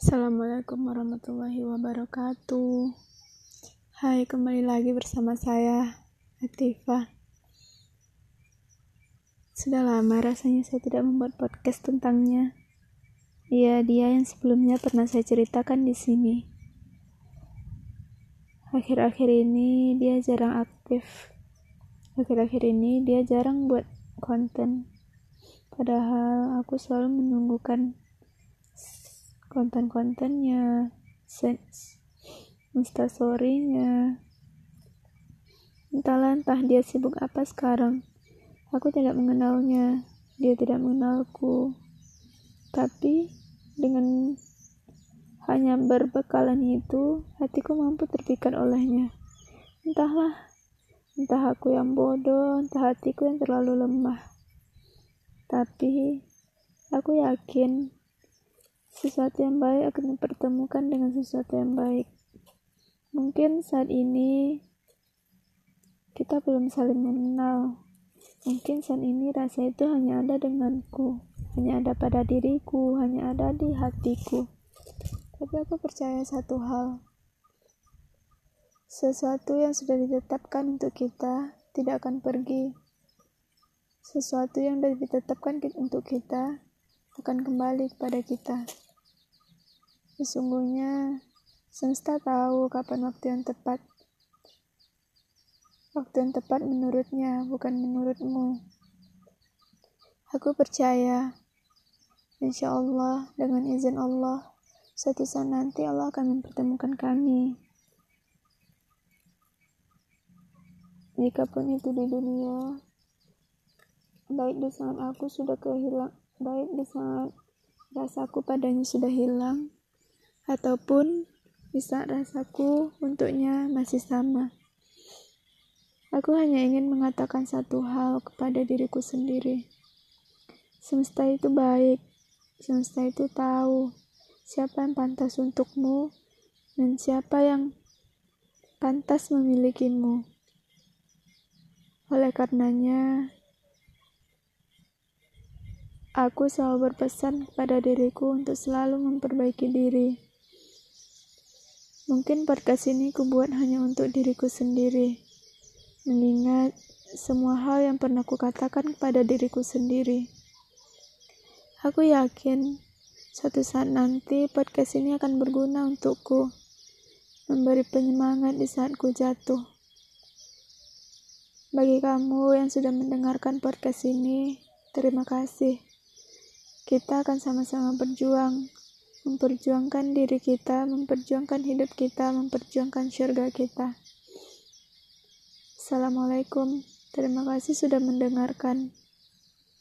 Assalamualaikum warahmatullahi wabarakatuh. Hai, kembali lagi bersama saya, Atifa. Sudah lama rasanya saya tidak membuat podcast tentangnya. Iya, dia yang sebelumnya pernah saya ceritakan di sini. Akhir-akhir ini dia jarang buat konten. Padahal aku selalu menunggukan konten-kontennya, instastory-nya. Entah dia sibuk apa sekarang. Aku tidak mengenalnya, dia tidak mengenalku. Tapi dengan hanya berbekalan itu, hatiku mampu terpikat olehnya. Entahlah, entah aku yang bodoh, entah hatiku yang terlalu lemah. Tapi aku yakin sesuatu yang baik akan dipertemukan dengan sesuatu yang baik. Mungkin saat ini kita belum saling mengenal. Mungkin saat ini rasa itu hanya ada denganku, hanya ada pada diriku, hanya ada di hatiku. Tapi aku percaya satu hal. Sesuatu yang sudah ditetapkan untuk kita tidak akan pergi. Sesuatu yang sudah ditetapkan untuk kita akan kembali kepada kita. Sesungguhnya semesta tahu kapan waktu yang tepat. Waktu yang tepat menurutnya, bukan menurutmu. Aku percaya, insya Allah, dengan izin Allah, suatu saat nanti Allah akan mempertemukan kami. Jikapun itu di dunia, baik di saat rasaku padanya sudah hilang, ataupun di saat rasaku untuknya masih sama. Aku hanya ingin mengatakan satu hal kepada diriku sendiri. Semesta itu baik, semesta itu tahu siapa yang pantas untukmu dan siapa yang pantas memilikimu. Oleh karenanya, aku selalu berpesan kepada diriku untuk selalu memperbaiki diri. Mungkin podcast ini kubuat hanya untuk diriku sendiri, mengingat semua hal yang pernah kukatakan kepada diriku sendiri. Aku yakin suatu saat nanti podcast ini akan berguna untukku, memberi penyemangat di saat ku jatuh. Bagi kamu yang sudah mendengarkan podcast ini, terima kasih. Kita akan sama-sama berjuang, memperjuangkan diri kita, memperjuangkan hidup kita, memperjuangkan syurga kita. Assalamualaikum, terima kasih sudah mendengarkan.